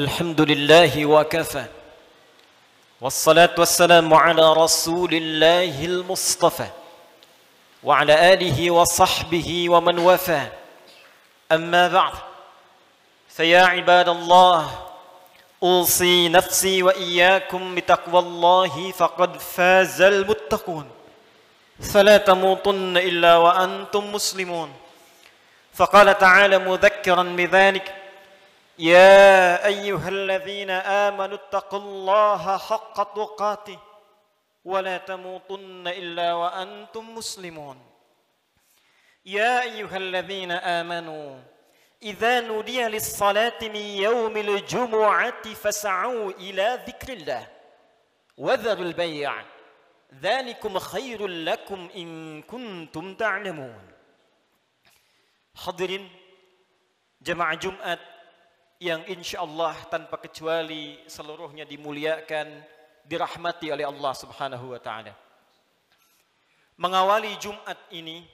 Alhamdulillahi wa kafa. Wassalatu wassalamu ala rasulillahil mustafa wa ala alihi wa sahbihi wa man wafa. Amma ba'd. Faya ibadallah, أوصي نفسي وإياكم بتقوى الله فقد فاز المتقون فلا تموتن إلا وأنتم مسلمون. فقال تعالى مذكرا بذلك: يا أيها الذين آمنوا اتقوا الله حق تقاته ولا تموتن إلا وأنتم مسلمون. يا أيها الذين آمنوا إذا نودي للصلاة من يوم الجمعة فسعوا إلى ذكر الله وذروا البيع ذلكم خير لكم إن كنتم تعلمون. Hadirin jemaah Jumat yang insya Allah tanpa kecuali seluruhnya dimuliakan, dirahmati oleh Allah Subhanahu wa Ta'ala. Mengawali Jumat ini,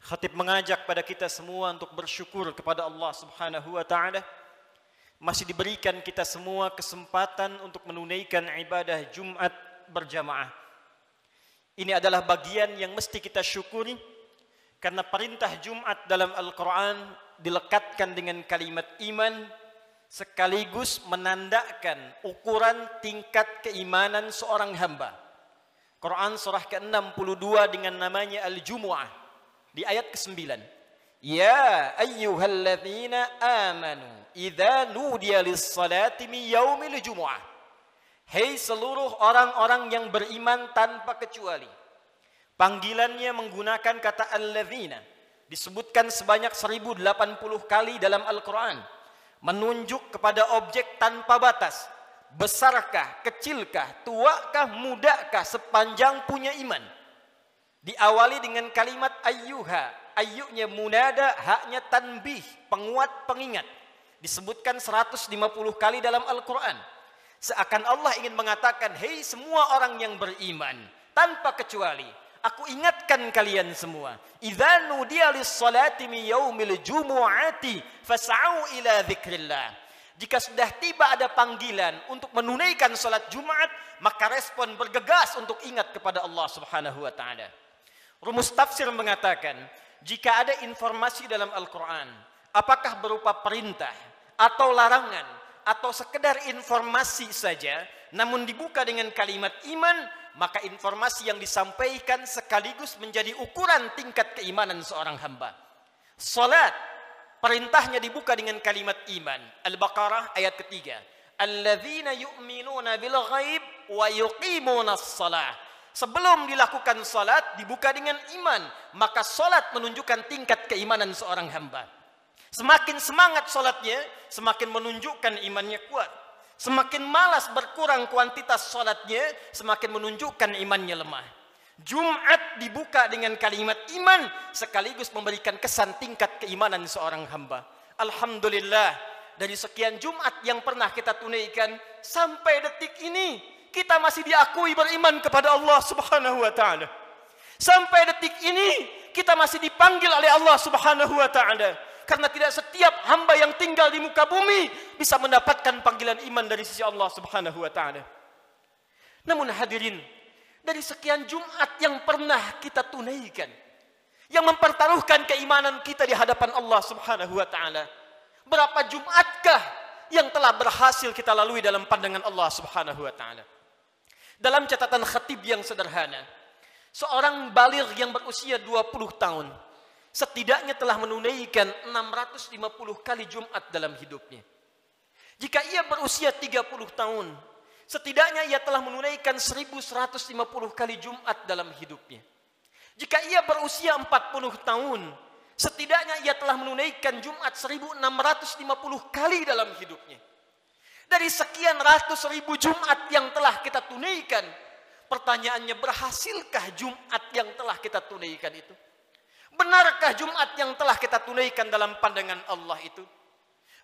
khatib mengajak pada kita semua untuk bersyukur kepada Allah Subhanahu wa Ta'ala. Masih diberikan kita semua kesempatan untuk menunaikan ibadah Jumat berjamaah. Ini adalah bagian yang mesti kita syukuri, karena perintah Jumat dalam Al-Quran dilekatkan dengan kalimat iman, sekaligus menandakan ukuran tingkat keimanan seorang hamba. Quran surah ke-62 dengan namanya Al-Jumu'ah. Di ayat ke-9, ya ayyuhalladzina amanu idza nudiya lis-salati min yaumil jumu'ah. Hei seluruh orang-orang yang beriman tanpa kecuali. Panggilannya menggunakan kata alladzina, disebutkan sebanyak 1080 kali dalam Al-Qur'an, menunjuk kepada objek tanpa batas. Besarkah, kecilkah, tuakah, mudakah, sepanjang punya iman. Diawali dengan kalimat ayyuha, ayyunya munada, haknya tanbih, penguat, pengingat. Disebutkan 150 kali dalam Al-Quran. Seakan Allah ingin mengatakan, hei semua orang yang beriman, tanpa kecuali, aku ingatkan kalian semua. Idza nudiya lis-salati min yaumil jumu'ati fas'au ila dzikrillah. Jika sudah tiba ada panggilan untuk menunaikan salat Jumat, maka respon bergegas untuk ingat kepada Allah Subhanahu wa Ta'ala. Rumus tafsir mengatakan, jika ada informasi dalam Al-Quran, apakah berupa perintah atau larangan atau sekedar informasi saja, namun dibuka dengan kalimat iman, maka informasi yang disampaikan sekaligus menjadi ukuran tingkat keimanan seorang hamba. Salat, perintahnya dibuka dengan kalimat iman. Al-Baqarah ayat ketiga. Alladzina yu'minuna bil ghaib wa yuqimuna as-salah. Sebelum dilakukan salat dibuka dengan iman, maka salat menunjukkan tingkat keimanan seorang hamba. Semakin semangat salatnya, semakin menunjukkan imannya kuat. Semakin malas berkurang kuantitas salatnya, semakin menunjukkan imannya lemah. Jumat dibuka dengan kalimat iman, sekaligus memberikan kesan tingkat keimanan seorang hamba. Alhamdulillah, dari sekian Jumat yang pernah kita tunaikan sampai detik ini, kita masih diakui beriman kepada Allah Subhanahu wa Ta'ala. Sampai detik ini kita masih dipanggil oleh Allah Subhanahu wa Ta'ala, karena tidak setiap hamba yang tinggal di muka bumi bisa mendapatkan panggilan iman dari sisi Allah Subhanahu wa Ta'ala. Namun hadirin, dari sekian Jumat yang pernah kita tunaikan, yang mempertaruhkan keimanan kita di hadapan Allah Subhanahu wa Ta'ala, berapa Jumatkah yang telah berhasil kita lalui dalam pandangan Allah Subhanahu wa Ta'ala? Dalam catatan khatib yang sederhana, seorang baligh yang berusia 20 tahun setidaknya telah menunaikan 650 kali Jumat dalam hidupnya. Jika ia berusia 30 tahun, setidaknya ia telah menunaikan 1150 kali Jumat dalam hidupnya. Jika ia berusia 40 tahun, setidaknya ia telah menunaikan Jumat 1650 kali dalam hidupnya. Dari sekian ratus ribu Jumat yang telah kita tunaikan, pertanyaannya, berhasilkah Jumat yang telah kita tunaikan itu? Benarkah Jumat yang telah kita tunaikan dalam pandangan Allah itu?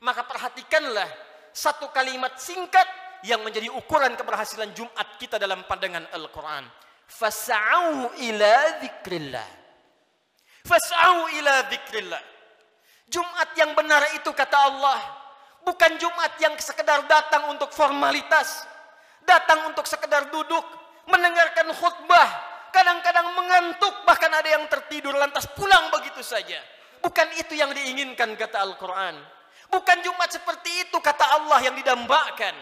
Maka perhatikanlah satu kalimat singkat yang menjadi ukuran keberhasilan Jumat kita dalam pandangan Al-Quran. Fas'au ila dzikrillah. Fas'au ila dzikrillah. Jumat yang benar itu, kata Allah, Bukan Jumat yang sekedar datang untuk formalitas, datang untuk sekedar duduk, mendengarkan khutbah, kadang-kadang mengantuk, bahkan ada yang tertidur lantas pulang begitu saja. Bukan itu yang diinginkan kata Al-Quran. Bukan Jumat seperti itu kata Allah yang didambakan.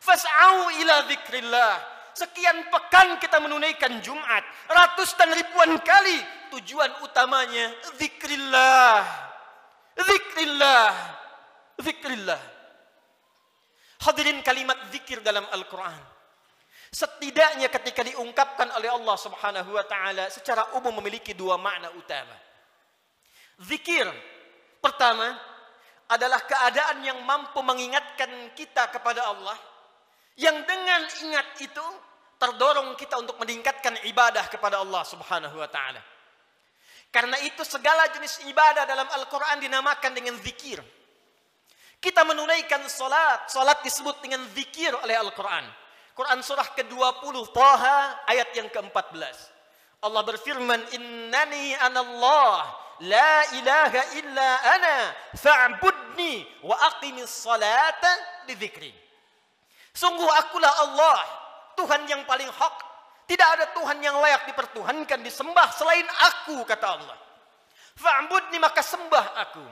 Fas'au ila dzikrillah. Sekian pekan kita menunaikan Jumat, ratus dan ribuan kali. Tujuan utamanya zikrillah, zikrillah, zikrillah. Hadirin, kalimat zikir dalam Al-Quran setidaknya ketika diungkapkan oleh Allah Subhanahu wa Ta'ala secara umum memiliki dua makna utama. Zikir pertama adalah keadaan yang mampu mengingatkan kita kepada Allah, yang dengan ingat itu terdorong kita untuk meningkatkan ibadah kepada Allah Subhanahu wa Ta'ala. Karena itu segala jenis ibadah dalam Al-Quran dinamakan dengan zikir. Kita menunaikan salat, salat disebut dengan zikir oleh Al-Quran. Quran surah ke-20 Taha ayat yang ke-14. Allah berfirman, "Innani anallah la ilaha illa ana fa'budni wa aqimis salata li dzikri." Sungguh akulah Allah, Tuhan yang paling hak. Tidak ada Tuhan yang layak dipertuhankan, disembah selain aku, kata Allah. Fa'budni, maka sembah aku.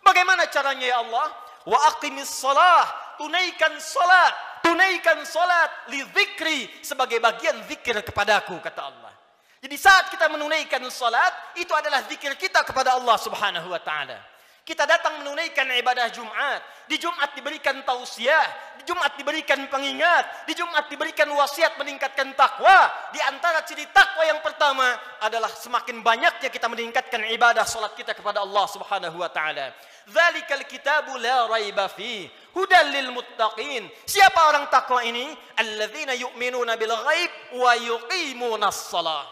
Bagaimana caranya ya Allah? Wa aqimis shalah, tunaikan salat, tunaikan salat li dzikri, sebagai bagian zikir kepadaku, kata Allah. Jadi saat kita menunaikan salat, itu adalah zikir kita kepada Allah Subhanahu wa Ta'ala. Kita datang menunaikan ibadah Jumat. Di Jumat diberikan tausiah, di Jumat diberikan pengingat, di Jumat diberikan wasiat meningkatkan takwa. Di antara ciri takwa yang pertama adalah semakin banyaknya kita meningkatkan ibadah salat kita kepada Allah Subhanahu wa Ta'ala. Dzalikal kitabu la raiba fihi hudal lil muttaqin. Siapa orang takwa ini? Alladzina yu'minuna bil ghaib wa yuqimunas shalah.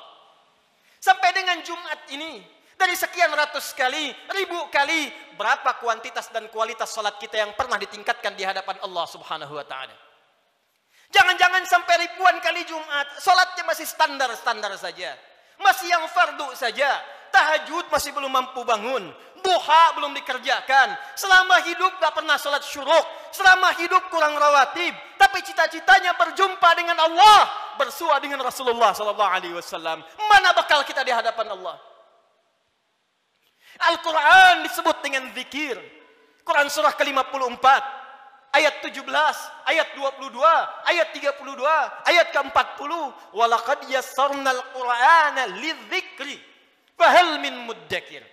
Sampai dengan Jumat ini, dari sekian ratus kali, ribu kali, berapa kuantitas dan kualitas salat kita yang pernah ditingkatkan di hadapan Allah Subhanahu wa Ta'ala? Jangan-jangan sampai ribuan kali Jumat, salatnya masih standar-standar saja. Masih yang fardu saja. Tahajud masih belum mampu bangun. Duha belum dikerjakan. Selama hidup gak pernah salat syuruk. Selama hidup kurang rawatib. Tapi cita-citanya berjumpa dengan Allah, bersua dengan Rasulullah SAW. Mana bakal kita di hadapan Allah? Al-Quran disebut dengan zikir. Quran surah ke-54 ayat 17, ayat 22, ayat 32, ayat ke-40. Walaqad yassarnal Qur'ana lidzikri fahal min mudzakir.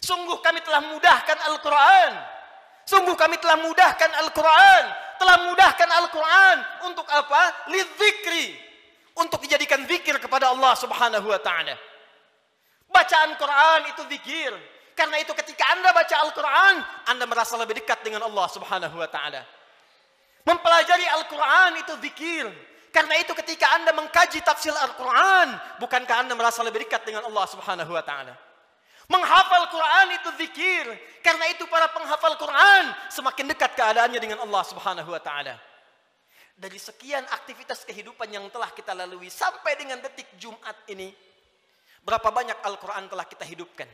Sungguh kami telah mudahkan Al-Quran. Sungguh kami telah mudahkan Al-Quran. Telah mudahkan Al-Quran untuk apa? Lidzikri, untuk dijadikan zikir kepada Allah Subhanahu wa Ta'ala. Bacaan Quran itu zikir. Karena itu ketika Anda baca Al-Quran, Anda merasa lebih dekat dengan Allah Subhanahu wa Ta'ala. Mempelajari Al-Quran itu zikir. Karena itu ketika Anda mengkaji tafsir Al-Quran, bukankah Anda merasa lebih dekat dengan Allah Subhanahu wa Ta'ala? Menghafal Quran itu zikir. Karena itu para penghafal Quran semakin dekat keadaannya dengan Allah Subhanahu wa Ta'ala. Dari sekian aktivitas kehidupan yang telah kita lalui sampai dengan detik Jumat ini, berapa banyak Al-Quran telah kita hidupkan?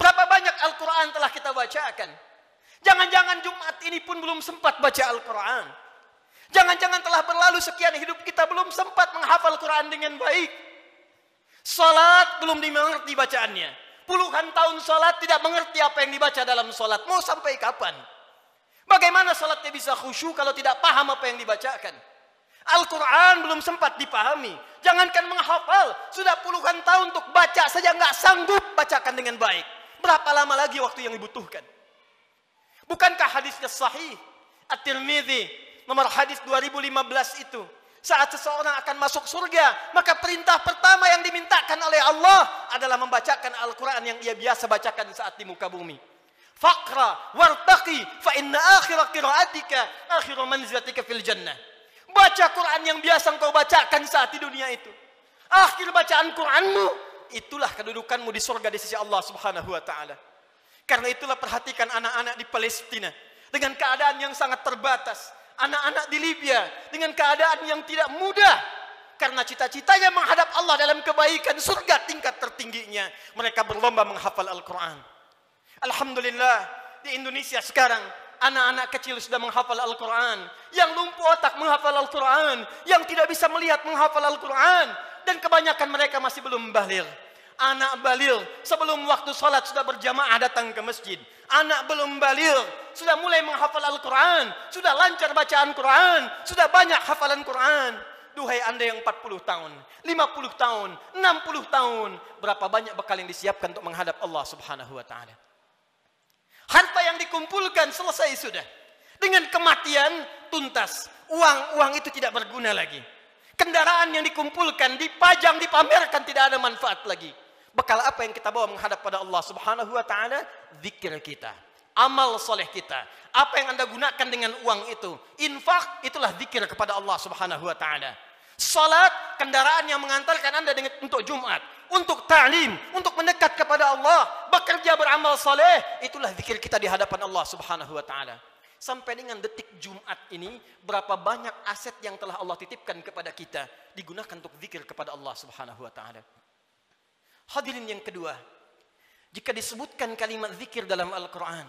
Berapa banyak Al-Quran telah kita bacakan? Jangan-jangan Jumat ini pun belum sempat baca Al-Quran. Jangan-jangan telah berlalu sekian hidup kita belum sempat menghafal Quran dengan baik. Salat belum dimengerti bacaannya. Puluhan tahun salat tidak mengerti apa yang dibaca dalam salat. Mau sampai kapan? Bagaimana salatnya bisa khusyuk kalau tidak paham apa yang dibacakan? Al-Quran belum sempat dipahami. Jangankan menghafal, sudah puluhan tahun untuk baca saja nggak sanggup bacakan dengan baik. Berapa lama lagi waktu yang dibutuhkan? Bukankah hadisnya sahih? At-Tirmidzi nomor hadis 2015 itu, saat seseorang akan masuk surga, maka perintah pertama yang dimintakan oleh Allah adalah membacakan Al-Quran yang ia biasa bacakan saat di muka bumi. Faqra wartaqi fa inna akhira qira'atika akhiru manzilatika fil jannah. Baca Quran yang biasa engkau bacakan saat di dunia itu. Akhir bacaan Quranmu, itulah kedudukanmu di surga di sisi Allah Subhanahu wa Ta'ala. Karena itulah perhatikan anak-anak di Palestina dengan keadaan yang sangat terbatas. Anak-anak di Libya dengan keadaan yang tidak mudah. Karena cita-citanya menghadap Allah dalam kebaikan surga tingkat tertingginya, mereka berlomba menghafal Al-Quran. Alhamdulillah di Indonesia sekarang anak-anak kecil sudah menghafal Al-Quran, yang lumpuh otak menghafal Al-Quran, yang tidak bisa melihat menghafal Al-Quran, dan kebanyakan mereka masih belum baligh. Anak baligh sebelum waktu sholat sudah berjamaah datang ke masjid. Anak belum baligh sudah mulai menghafal Al-Quran, sudah lancar bacaan Quran, sudah banyak hafalan Quran. Duhai Anda yang 40 tahun, 50 tahun, 60 tahun, berapa banyak bekal yang disiapkan untuk menghadap Allah Subhanahu wa taala. Harta yang dikumpulkan selesai sudah. Dengan kematian tuntas, uang itu tidak berguna lagi. Kendaraan yang dikumpulkan, dipajang, dipamerkan, tidak ada manfaat lagi. Bekal apa yang kita bawa menghadap pada Allah Subhanahu wa taala? Zikir kita, amal soleh kita. Apa yang Anda gunakan dengan uang itu? Infak, itulah zikir kepada Allah Subhanahu wa taala. Salat, kendaraan yang mengantarkan Anda untuk Jumat, untuk ta'lim, untuk mendekat kepada Allah, bekerja beramal soleh, itulah zikir kita di hadapan Allah Subhanahu wa taala. Sampai dengan detik Jumat ini, berapa banyak aset yang telah Allah titipkan kepada kita digunakan untuk zikir kepada Allah Subhanahu wa taala. Hadirin yang kedua, jika disebutkan kalimat zikir dalam Al-Quran,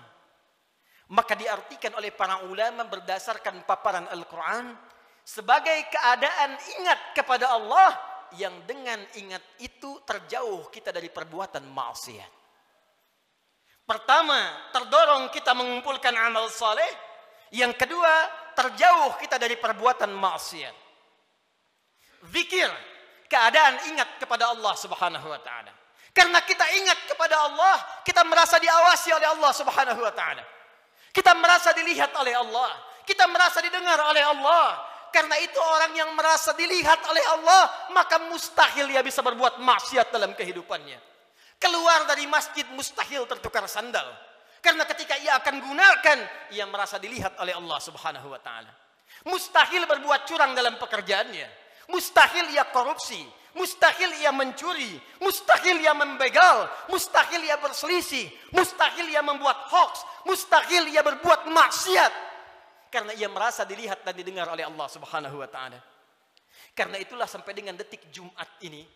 maka diartikan oleh para ulama berdasarkan paparan Al-Quran sebagai keadaan ingat kepada Allah yang dengan ingat itu terjauh kita dari perbuatan maksiat. Pertama, terdorong kita mengumpulkan amal saleh. Yang kedua, terjauh kita dari perbuatan maksiat. Zikir, keadaan ingat kepada Allah Subhanahu wa taala. Karena kita ingat kepada Allah, kita merasa diawasi oleh Allah Subhanahu wa taala. Kita merasa dilihat oleh Allah, kita merasa didengar oleh Allah. Karena itu orang yang merasa dilihat oleh Allah, maka mustahil dia bisa berbuat maksiat dalam kehidupannya. Keluar dari masjid mustahil tertukar sandal. Karena ketika ia akan gunakan, ia merasa dilihat oleh Allah Subhanahu wa taala. Mustahil berbuat curang dalam pekerjaannya. Mustahil ia korupsi, mustahil ia mencuri, mustahil ia membegal, mustahil ia berselisih, mustahil ia membuat hoax, mustahil ia berbuat maksiat, karena ia merasa dilihat dan didengar oleh Allah Subhanahu wa taala. Karena itulah sampai dengan detik Jumat ini,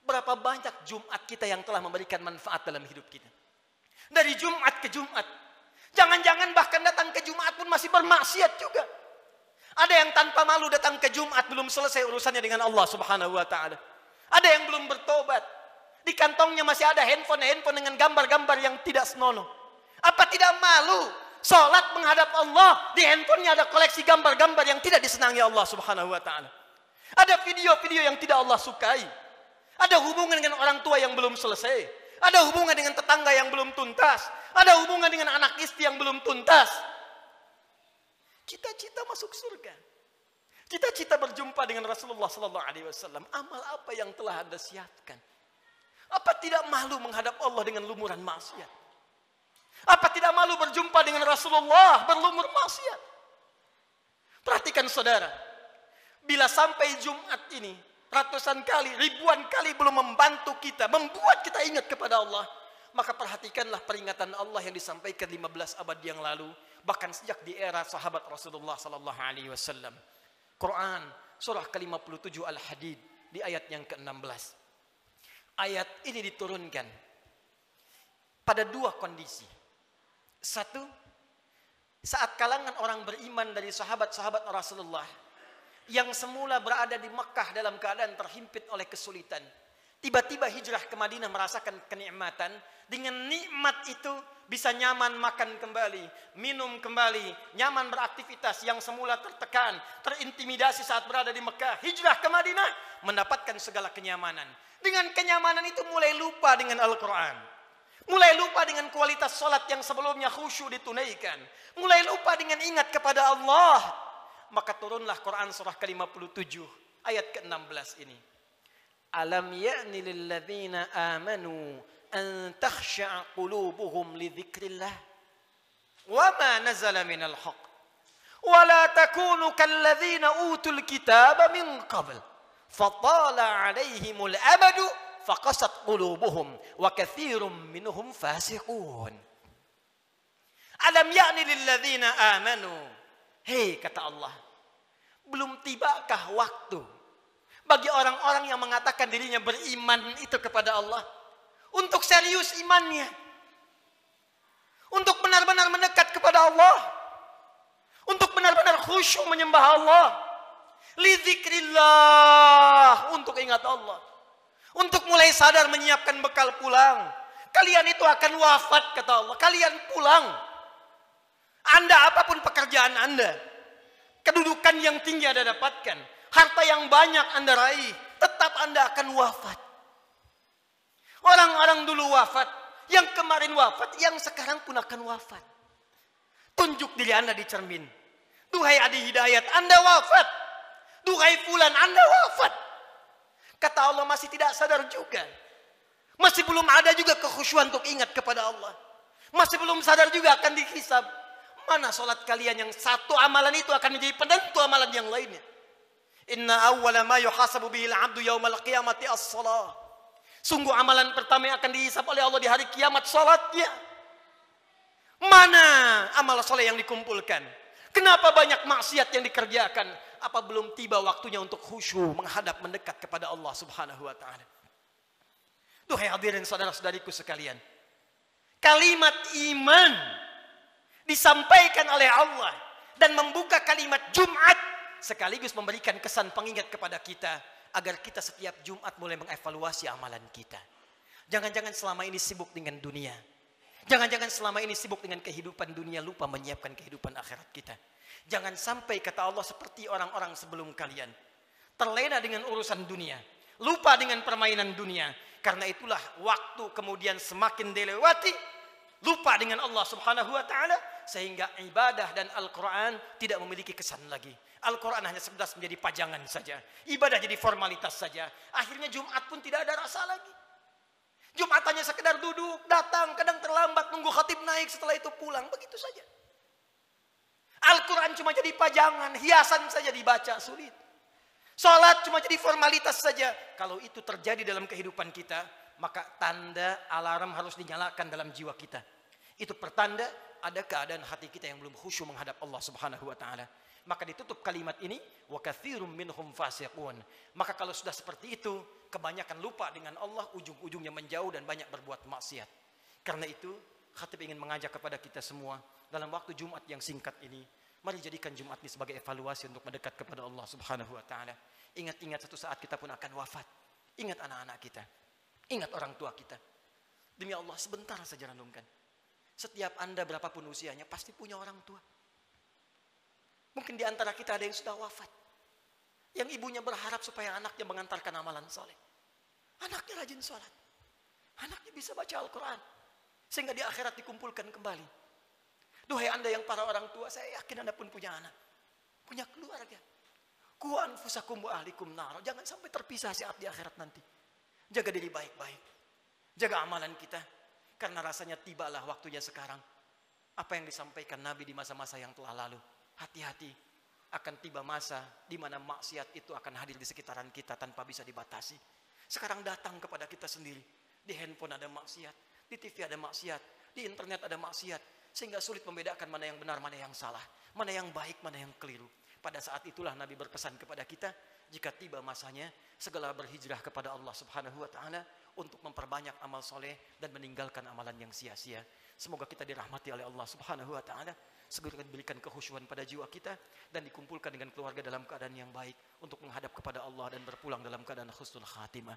berapa banyak Jumat kita yang telah memberikan manfaat dalam hidup kita. Dari Jumat ke Jumat, jangan-jangan bahkan datang ke Jumat pun masih bermaksiat juga. Ada yang tanpa malu datang ke Jumat belum selesai urusannya dengan Allah Subhanahu wa taala. Ada yang belum bertobat. Di kantongnya masih ada handphone dengan gambar-gambar yang tidak senonoh. Apa tidak malu? Salat menghadap Allah, di handphonenya ada koleksi gambar-gambar yang tidak disenangi Allah Subhanahu wa taala. Ada video-video yang tidak Allah sukai. Ada hubungan dengan orang tua yang belum selesai. Ada hubungan dengan tetangga yang belum tuntas. Ada hubungan dengan anak istri yang belum tuntas. Cita-cita masuk surga. Cita-cita berjumpa dengan Rasulullah sallallahu alaihi wasallam. Amal apa yang telah Anda siapkan? Apa tidak malu menghadap Allah dengan lumuran maksiat? Apa tidak malu berjumpa dengan Rasulullah berlumur maksiat? Perhatikan saudara, bila sampai Jumat ini ratusan kali, ribuan kali belum membantu kita, membuat kita ingat kepada Allah, maka perhatikanlah peringatan Allah yang disampaikan 15 abad yang lalu, bahkan sejak di era sahabat Rasulullah sallallahu alaihi wasallam. Quran surah ke-57 Al-Hadid di ayat yang ke-16. Ayat ini diturunkan pada dua kondisi. Satu, saat kalangan orang beriman dari sahabat-sahabat Rasulullah yang semula berada di Mekah dalam keadaan terhimpit oleh kesulitan, tiba-tiba hijrah ke Madinah merasakan kenikmatan. Dengan nikmat itu bisa nyaman makan kembali, minum kembali, nyaman beraktivitas. Yang semula tertekan, terintimidasi saat berada di Mekah, hijrah ke Madinah mendapatkan segala kenyamanan. Dengan kenyamanan itu mulai lupa dengan Al-Quran, mulai lupa dengan kualitas sholat yang sebelumnya khusyuk ditunaikan, mulai lupa dengan ingat kepada Allah. Maka turunlah Quran surah ke-57 ayat ke-16 ini. Alam ya'ni lilladzina amanu an takhsha'a qulubuhum li dzikrillah wa ma nazala minal haqq wa la takunu kalladzina utul kitaba min qabl fatala 'alaihimul amadu faqasat qulubuhum wa katsirum minhum fasiqun. Alam ya'ni lilladzina amanu, hei kata Allah, belum tibakah waktu bagi orang-orang yang mengatakan dirinya beriman itu kepada Allah untuk serius imannya, untuk benar-benar mendekat kepada Allah, Untuk benar-benar khusyuk menyembah Allah. Lidzikrillah, untuk ingat Allah. Untuk mulai sadar menyiapkan bekal pulang. Kalian itu akan wafat, kata Allah. Kalian pulang. Anda apapun pekerjaan Anda. Kedudukan yang tinggi Anda dapatkan. Harta yang banyak Anda raih. Tetap Anda akan wafat. Orang-orang dulu wafat. Yang kemarin wafat. Yang sekarang pun akan wafat. Tunjuk diri Anda di cermin. Duhai Adi Hidayat, Anda wafat. Duhai Fulan, Anda wafat. Kata Allah, masih tidak sadar juga. Masih belum ada juga kekhusyuan untuk ingat kepada Allah. Masih belum sadar juga akan dihisab. Mana sholat kalian yang satu amalan itu akan menjadi penentu amalan yang lainnya. Inna awwala ma yuhasabu bihil abdu yaumal qiyamati as-salah. Sungguh amalan pertama yang akan dihisab oleh Allah di hari kiamat sholatnya. Mana amal soleh yang dikumpulkan? Kenapa banyak maksiat yang dikerjakan? Apa belum tiba waktunya untuk khusyuk menghadap mendekat kepada Allah Subhanahu wa taala? Duhai hadirin saudara-saudariku sekalian. Kalimat iman disampaikan oleh Allah dan membuka kalimat Jumat sekaligus memberikan kesan pengingat kepada kita agar kita setiap Jumat mulai mengevaluasi amalan kita. Jangan-jangan selama ini sibuk dengan dunia. Jangan-jangan selama ini sibuk dengan kehidupan dunia lupa menyiapkan kehidupan akhirat kita. Jangan sampai kata Allah seperti orang-orang sebelum kalian. Terlena dengan urusan dunia. Lupa dengan permainan dunia. Karena itulah waktu kemudian semakin dilewati. Lupa dengan Allah Subhanahu wa ta'ala. Sehingga ibadah dan Al-Quran tidak memiliki kesan lagi. Al-Quran hanya sekedar menjadi pajangan saja. Ibadah jadi formalitas saja. Akhirnya Jumat pun tidak ada rasa lagi. Jumat hanya sekedar duduk, datang, kadang terlambat, nunggu khatib naik, setelah itu pulang. Begitu saja. Al-Quran cuma jadi pajangan, hiasan saja dibaca, sulit. Salat cuma jadi formalitas saja. Kalau itu terjadi dalam kehidupan kita, maka tanda alarm harus dinyalakan dalam jiwa kita. Itu pertanda ada keadaan hati kita yang belum khusyuk menghadap Allah Subhanahu wa taala. Maka ditutup kalimat ini, wa katsirum minhum fasiqun. Maka kalau sudah seperti itu, kebanyakan lupa dengan Allah, ujung-ujungnya menjauh dan banyak berbuat maksiat. Karena itu, khatib ingin mengajak kepada kita semua dalam waktu Jumat yang singkat ini, mari jadikan Jumat ini sebagai evaluasi untuk mendekat kepada Allah Subhanahu wa taala. Ingat-ingat satu saat kita pun akan wafat. Ingat anak-anak kita. Ingat orang tua kita. Demi Allah, sebentar saja renungkan. Setiap Anda berapapun usianya pasti punya orang tua. Mungkin di antara kita ada yang sudah wafat. Yang ibunya berharap supaya anaknya mengantarkan amalan soleh. Anaknya rajin sholat. Anaknya bisa baca Al-Quran. Sehingga di akhirat dikumpulkan kembali. Duhai Anda yang para orang tua, saya yakin Anda pun punya anak. Punya keluarga. Qu anfusakum wa ahlikum nar. Jangan sampai terpisah saat di akhirat nanti. Jaga diri baik-baik. Jaga amalan kita. Karena rasanya tibalah waktunya sekarang. Apa yang disampaikan Nabi di masa-masa yang telah lalu. Hati-hati. Akan tiba masa di mana maksiat itu akan hadir di sekitaran kita tanpa bisa dibatasi. Sekarang datang kepada kita sendiri. Di handphone ada maksiat. Di TV ada maksiat. Di internet ada maksiat. Sehingga sulit membedakan mana yang benar, mana yang salah. Mana yang baik, mana yang keliru. Pada saat itulah Nabi berpesan kepada kita. Jika tiba masanya, segala berhijrah kepada Allah Subhanahu wa ta'ala. Untuk memperbanyak amal soleh dan meninggalkan amalan yang sia-sia. Semoga kita dirahmati oleh Allah Subhanahu wa ta'ala. Segera diberikan kekhusyuan pada jiwa kita. Dan dikumpulkan dengan keluarga dalam keadaan yang baik. Untuk menghadap kepada Allah dan berpulang dalam keadaan khusnul khatimah.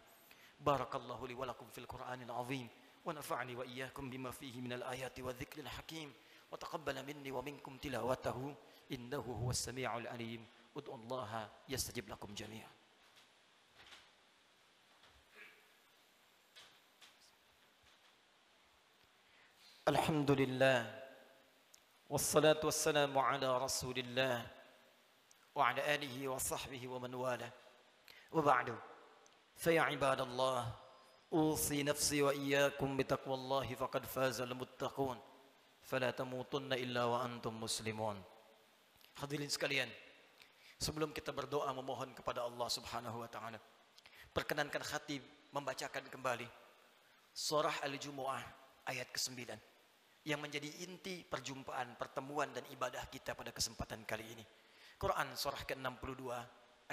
Barakallahu li walakum fil Qur'anil azim. ونفعني وإياكم بما فيه من الآيات والذكر الحكيم وتقبل مني ومنكم تلاوته إنه هو السميع العليم ادعوا الله يستجب لكم جميعا الحمد لله والصلاة والسلام على رسول الله وعلى آله وصحبه ومن والاه وبعد فيا عباد الله أوصي نفسي وإياكم بتقوى الله فقد فاز المتقون فلا تموتن إلا وأنتم مسلمون. Hadirin sekalian, sebelum kita berdoa memohon kepada Allah Subhanahu wa taala, perkenankan khatib membacakan kembali surah Al-Jumu'ah ayat ke-9 yang menjadi inti perjumpaan, pertemuan dan ibadah kita pada kesempatan kali ini. Quran surah ke-62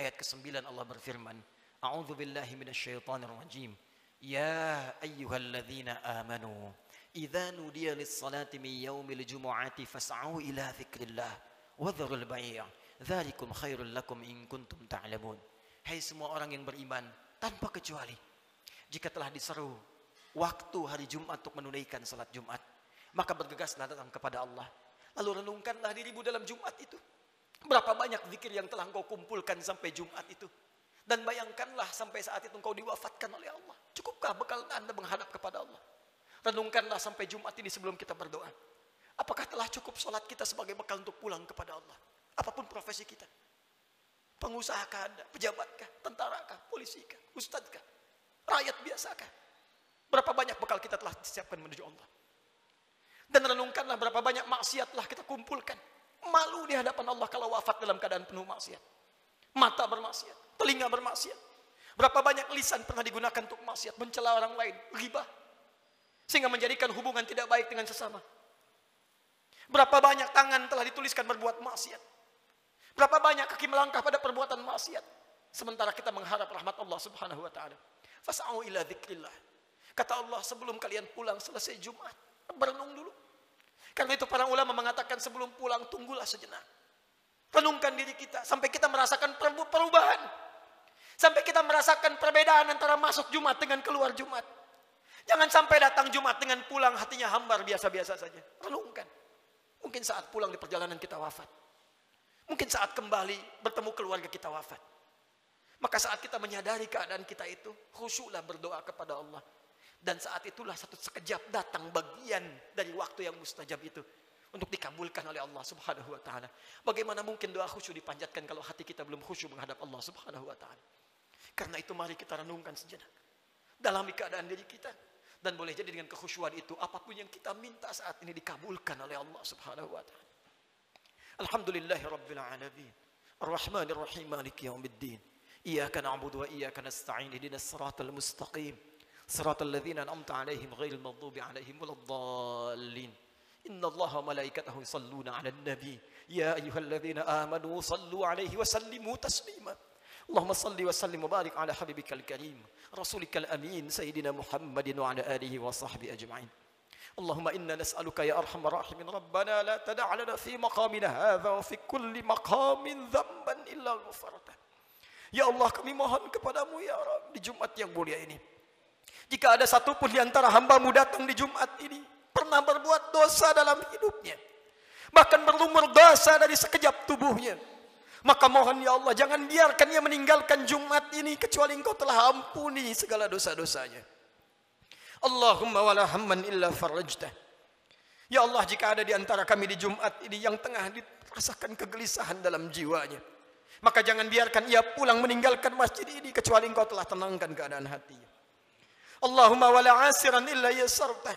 ayat ke-9 Allah berfirman, A'udzu billahi minasyaitonir rajim. Ya ayyuhalladzina amanu idza nudiya lis-salati min yaumil jumu'ati fas'au ila dzikrillah wadharul bai'a dzalikum khairul lakum in kuntum ta'lamun. Hai semua orang yang beriman tanpa kecuali, jika telah diseru waktu hari Jumat untuk menunaikan salat Jumat, maka bergegaslah datang kepada Allah, lalu renungkanlah dirimu dalam Jumat itu. Berapa banyak zikir yang telah engkau kumpulkan sampai Jumat itu, dan bayangkanlah sampai saat itu engkau diwafatkan oleh Allah. Cukupkah bekal Anda menghadap kepada Allah? Renungkanlah sampai Jumat ini sebelum kita berdoa. Apakah telah cukup salat kita sebagai bekal untuk pulang kepada Allah? Apapun profesi kita, pengusahakah Anda, pejabatkah, tentarakah, polisikah, ustadzkah, rakyat biasakah? Berapa banyak bekal kita telah disiapkan menuju Allah? Dan renungkanlah berapa banyak maksiat telah kita kumpulkan. Malu di hadapan Allah kalau wafat dalam keadaan penuh maksiat. Mata bermaksiat, telinga bermaksiat. Berapa banyak lisan pernah digunakan untuk maksiat, mencela orang lain, ghibah, sehingga menjadikan hubungan tidak baik dengan sesama. Berapa banyak tangan telah dituliskan berbuat maksiat. Berapa banyak kaki melangkah pada perbuatan maksiat, sementara kita mengharap rahmat Allah Subhanahu wa taala. Fas'au ila dzikrillah. Kata Allah, sebelum kalian pulang selesai Jumat, berenung dulu. Karena itu para ulama mengatakan sebelum pulang tunggulah sejenak. Renungkan diri kita sampai kita merasakan perubahan. Sampai kita merasakan perbedaan antara masuk Jumat dengan keluar Jumat. Jangan sampai datang Jumat dengan pulang hatinya hambar biasa-biasa saja. Renungkan. Mungkin saat pulang di perjalanan kita wafat. Mungkin saat kembali bertemu keluarga kita wafat. Maka saat kita menyadari keadaan kita itu, khusyuklah berdoa kepada Allah. Dan saat itulah satu sekejap datang bagian dari waktu yang mustajab itu untuk dikabulkan oleh Allah Subhanahu wa taala. Bagaimana mungkin doa khusyuk dipanjatkan kalau hati kita belum khusyuk menghadap Allah Subhanahu wa taala. Karena itu mari kita renungkan sejenak. Dalami keadaan diri kita, dan boleh jadi dengan kekhusyuan itu apapun yang kita minta saat ini dikabulkan oleh Allah Subhanahu wa taala. Alhamdulillahirabbil alamin, arrahmanir rahim, maliki yaumiddin, iyyaka na'budu wa iyyaka nasta'in, ihdinas siratal mustaqim, siratal ladzina an'amta 'alaihim ghairil maghdubi 'alaihim waladdallin. Innallaha wa malaikatahu yusalluna 'alan nabi ya ayyuhalladzina amanu sallu 'alaihi wa sallimu taslima. Allahumma salli wa sallim wa barik 'ala habibikal karim rasulikal amin sayyidina Muhammadin wa 'ala alihi wa sahbihi ajma'in. Allahumma inna nas'aluka ya arhamar rahimin, rabbana la tada' lana fi maqamina hadha wa fi kulli maqamin dhanban illa ghafartah. Ya Allah, kami mohon kepadamu ya Rabb, di Jumat yang mulia ini, jika ada satupun di antara hamba-Mu datang di Jumat ini pernah berbuat dosa dalam hidupnya, bahkan berlumur dosa dari sekejap tubuhnya, maka mohon ya Allah, jangan biarkan dia meninggalkan Jumat ini kecuali Engkau telah ampuni segala dosa-dosanya. Allahumma wala hamman illa farajtah. Ya Allah, jika ada di antara kami di Jumat ini yang tengah dirasakan kegelisahan dalam jiwanya, maka jangan biarkan ia pulang meninggalkan masjid ini kecuali Engkau telah tenangkan keadaan hatinya. Allahumma wala asiran illa yasartah.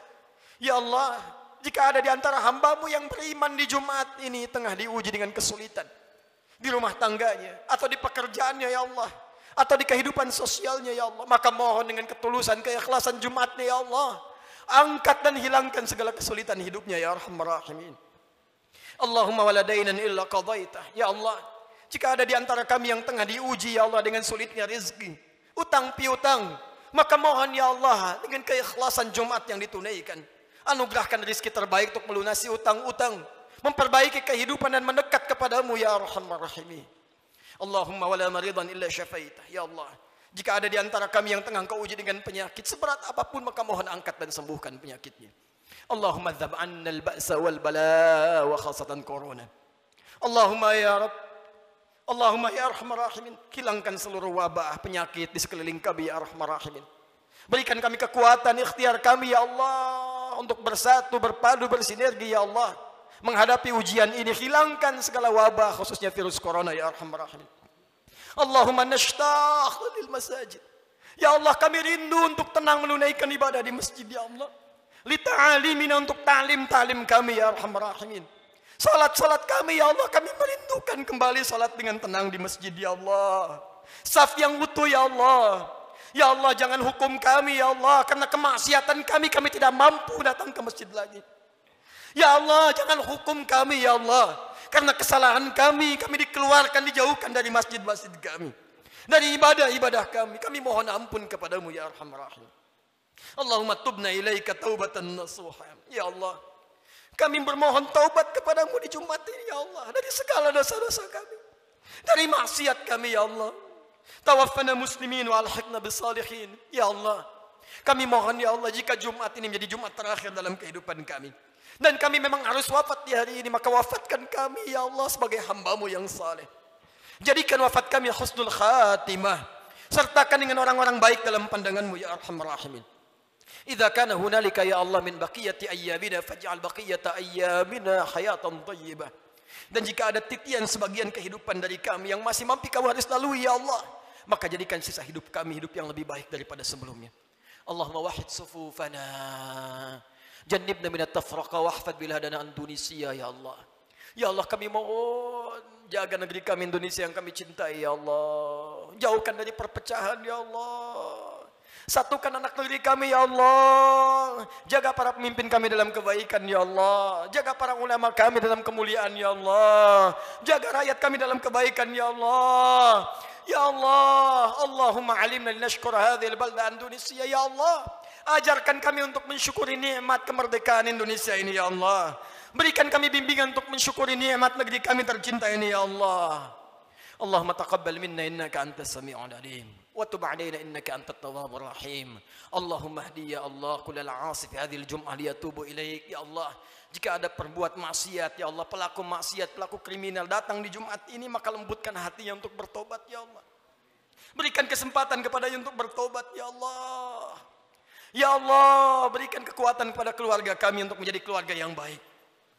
Ya Allah, jika ada di antara hamba-Mu yang beriman di Jumat ini tengah diuji dengan kesulitan di rumah tangganya, atau di pekerjaannya ya Allah, atau di kehidupan sosialnya ya Allah, maka mohon dengan ketulusan, keikhlasan Jumatnya ya Allah, angkat dan hilangkan segala kesulitan hidupnya ya Arhamar Rahimin. Allahumma wala dainan illa qadaitah. Ya Allah, jika ada di antara kami yang tengah diuji ya Allah dengan sulitnya rezeki, utang piutang, maka mohon ya Allah dengan keikhlasan Jumat yang ditunaikan, anugerahkan rezeki terbaik untuk melunasi utang-utang, memperbaiki kehidupan dan mendekat kepadamu ya Arhamar Rahimin. Allahumma wala maridan illa syafaitah. Ya Allah, jika ada di antara kami yang tengah Engkau uji dengan penyakit seberat apapun, maka mohon angkat dan sembuhkan penyakitnya. Allahumma dzhab 'anna al-ba'sa wal bala wa khasatan corona. Allahumma ya Rabb, Allahumma ya Arhamar Rahimin, hilangkan seluruh wabah penyakit di sekeliling kami ya Arhamar Rahimin. Berikan kami kekuatan ikhtiar kami ya Allah untuk bersatu, berpadu, bersinergi ya Allah menghadapi ujian ini. Hilangkan segala wabah, khususnya virus corona ya Arhamar Rahimin. Allahumma nashtaq lil masajid. Ya Allah, kami rindu untuk tenang menunaikan ibadah di masjid ya Allah. Li ta'alimina, untuk ta'lim kami ya Arhamar Rahimin. Salat kami ya Allah, kami merindukan kembali salat dengan tenang di masjid ya Allah. Saf yang utuh ya Allah. Ya Allah, jangan hukum kami ya Allah, karena kemaksiatan kami tidak mampu datang ke masjid lagi. Ya Allah, jangan hukum kami ya Allah, karena kesalahan kami dikeluarkan, dijauhkan dari masjid-masjid kami, dari ibadah-ibadah kami mohon ampun kepadamu ya Arhamar Rahim. Allahumma tubna ilaika taubatan nasuha. Ya Allah, Kami bermohon taubat kepadamu di Jumat ini ya Allah. Dari segala dosa-dosa kami. Dari maksiat kami ya Allah. Tawaffana muslimin wa alhiqna bisalihin. Ya Allah. Kami mohon ya Allah jika Jumat ini menjadi Jumat terakhir dalam kehidupan kami. Dan kami memang harus wafat di hari ini. Maka wafatkan kami ya Allah sebagai hambamu yang saleh. Jadikan wafat kami husnul khatimah. Sertakan dengan orang-orang baik dalam pandanganmu ya Arhamar Rahimin. Idza kana hunalika ya Allah min baqiyati ayyamina faj'al baqiyata ayyamina hayatan thayyibah. Dan jika ada titian sebagian kehidupan dari kami yang masih mampu kau harus lalui ya Allah, maka jadikan sisa hidup kami hidup yang lebih baik daripada sebelumnya. Allahumma wahid sufufana jannibna minat tafraqa wahfad biladana an Tunisia ya Allah. Ya Allah kami mohon jaga negeri kami Indonesia yang kami cintai ya Allah. Jauhkan dari perpecahan ya Allah. Satukan anak negeri kami ya Allah. Jaga para pemimpin kami dalam kebaikan ya Allah. Jaga para ulama kami dalam kemuliaan ya Allah. Jaga rakyat kami dalam kebaikan ya Allah. Ya Allah, Allahumma alimna linashkur hadhil balda Indonesia ya Allah. Ajarkan kami untuk mensyukuri nikmat kemerdekaan Indonesia ini ya Allah. Berikan kami bimbingan untuk mensyukuri nikmat negeri kami tercinta ini ya Allah. Allahumma taqabbal minna innaka antas sami'ul alim. وتب علينا إنك أنت التواب الرحيم اللهم اهدي يا الله كل العاصي في هذه الجمعة ليتوب إليك يا الله. Jika ada perbuat maksiat ya Allah, pelaku maksiat, pelaku kriminal datang di Jumat ini, maka lembutkan hatinya untuk bertobat ya Allah. Berikan kesempatan kepadanya untuk bertobat ya Allah. Ya Allah, berikan kekuatan kepada keluarga kami untuk menjadi keluarga yang baik.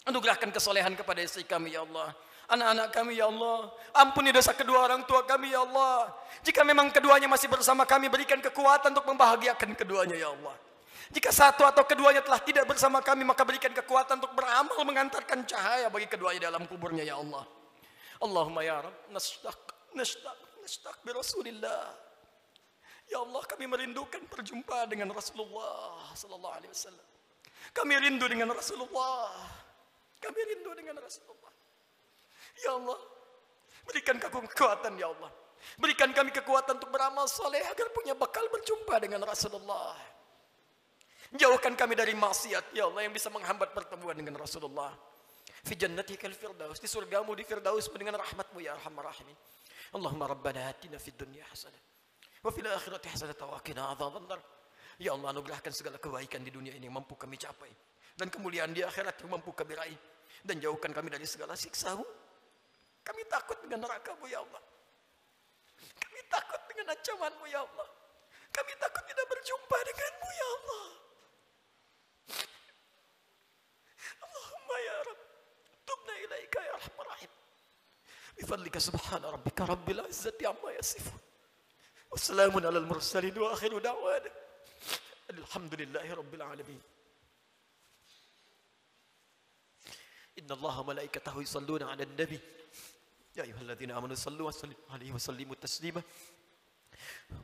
Anugerahkan kesolehan kepada istri kami ya Allah. Anak-anak kami ya Allah. Ampuni dosa kedua orang tua kami ya Allah. Jika memang keduanya masih bersama kami, berikan kekuatan untuk membahagiakan keduanya ya Allah. Jika satu atau keduanya telah tidak bersama kami, maka berikan kekuatan untuk beramal mengantarkan cahaya bagi keduanya dalam kuburnya ya Allah. Allahumma ya Rabb nashtaq bi Rasulillah. Ya Allah, kami merindukan perjumpaan dengan Rasulullah sallallahu alaihi wasallam. Kami rindu dengan Rasulullah. Kami rindu dengan Rasulullah. Ya Allah, berikan kami kekuatan ya Allah. Berikan kami kekuatan untuk beramal soleh agar punya bekal berjumpa dengan Rasulullah. Jauhkan kami dari maksiat ya Allah yang bisa menghambat pertemuan dengan Rasulullah. Fi jannatikal firdaus, di surgamu di firdaus dengan rahmatmu ya arhamar rahimin. Allahumma rabbana atina fid dunya hasanah wa fil akhirati hasanatan wa qina adzabannar. Ya Allah, anugerahkan segala kebaikan di dunia ini yang mampu kami capai dan kemuliaan di akhirat yang mampu kami raih, dan jauhkan kami dari segala siksa-Mu. Kami takut dengan neraka-Mu ya Allah. Kami takut dengan ancaman-Mu ya Allah. Kami takut tidak berjumpa dengan-Mu ya Allah. Allahumma ya Rabb, tubna ilaika ya arhamar rahim. Bifadlika subhana rabbika rabbil izzati amma yasifun. Wassalamun alal mursalin wa akhiru da'wana. Alhamdulillahi rabbil alamin. Inna allaha malaikatahu yusalluna 'alan nabi. يا أيها الذين آمنوا صلوا وسلموا عليه وسلموا تسليما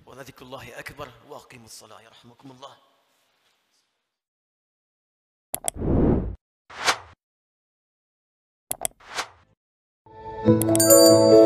وذكر الله أكبر وأقيموا الصلاة يرحمكم الله.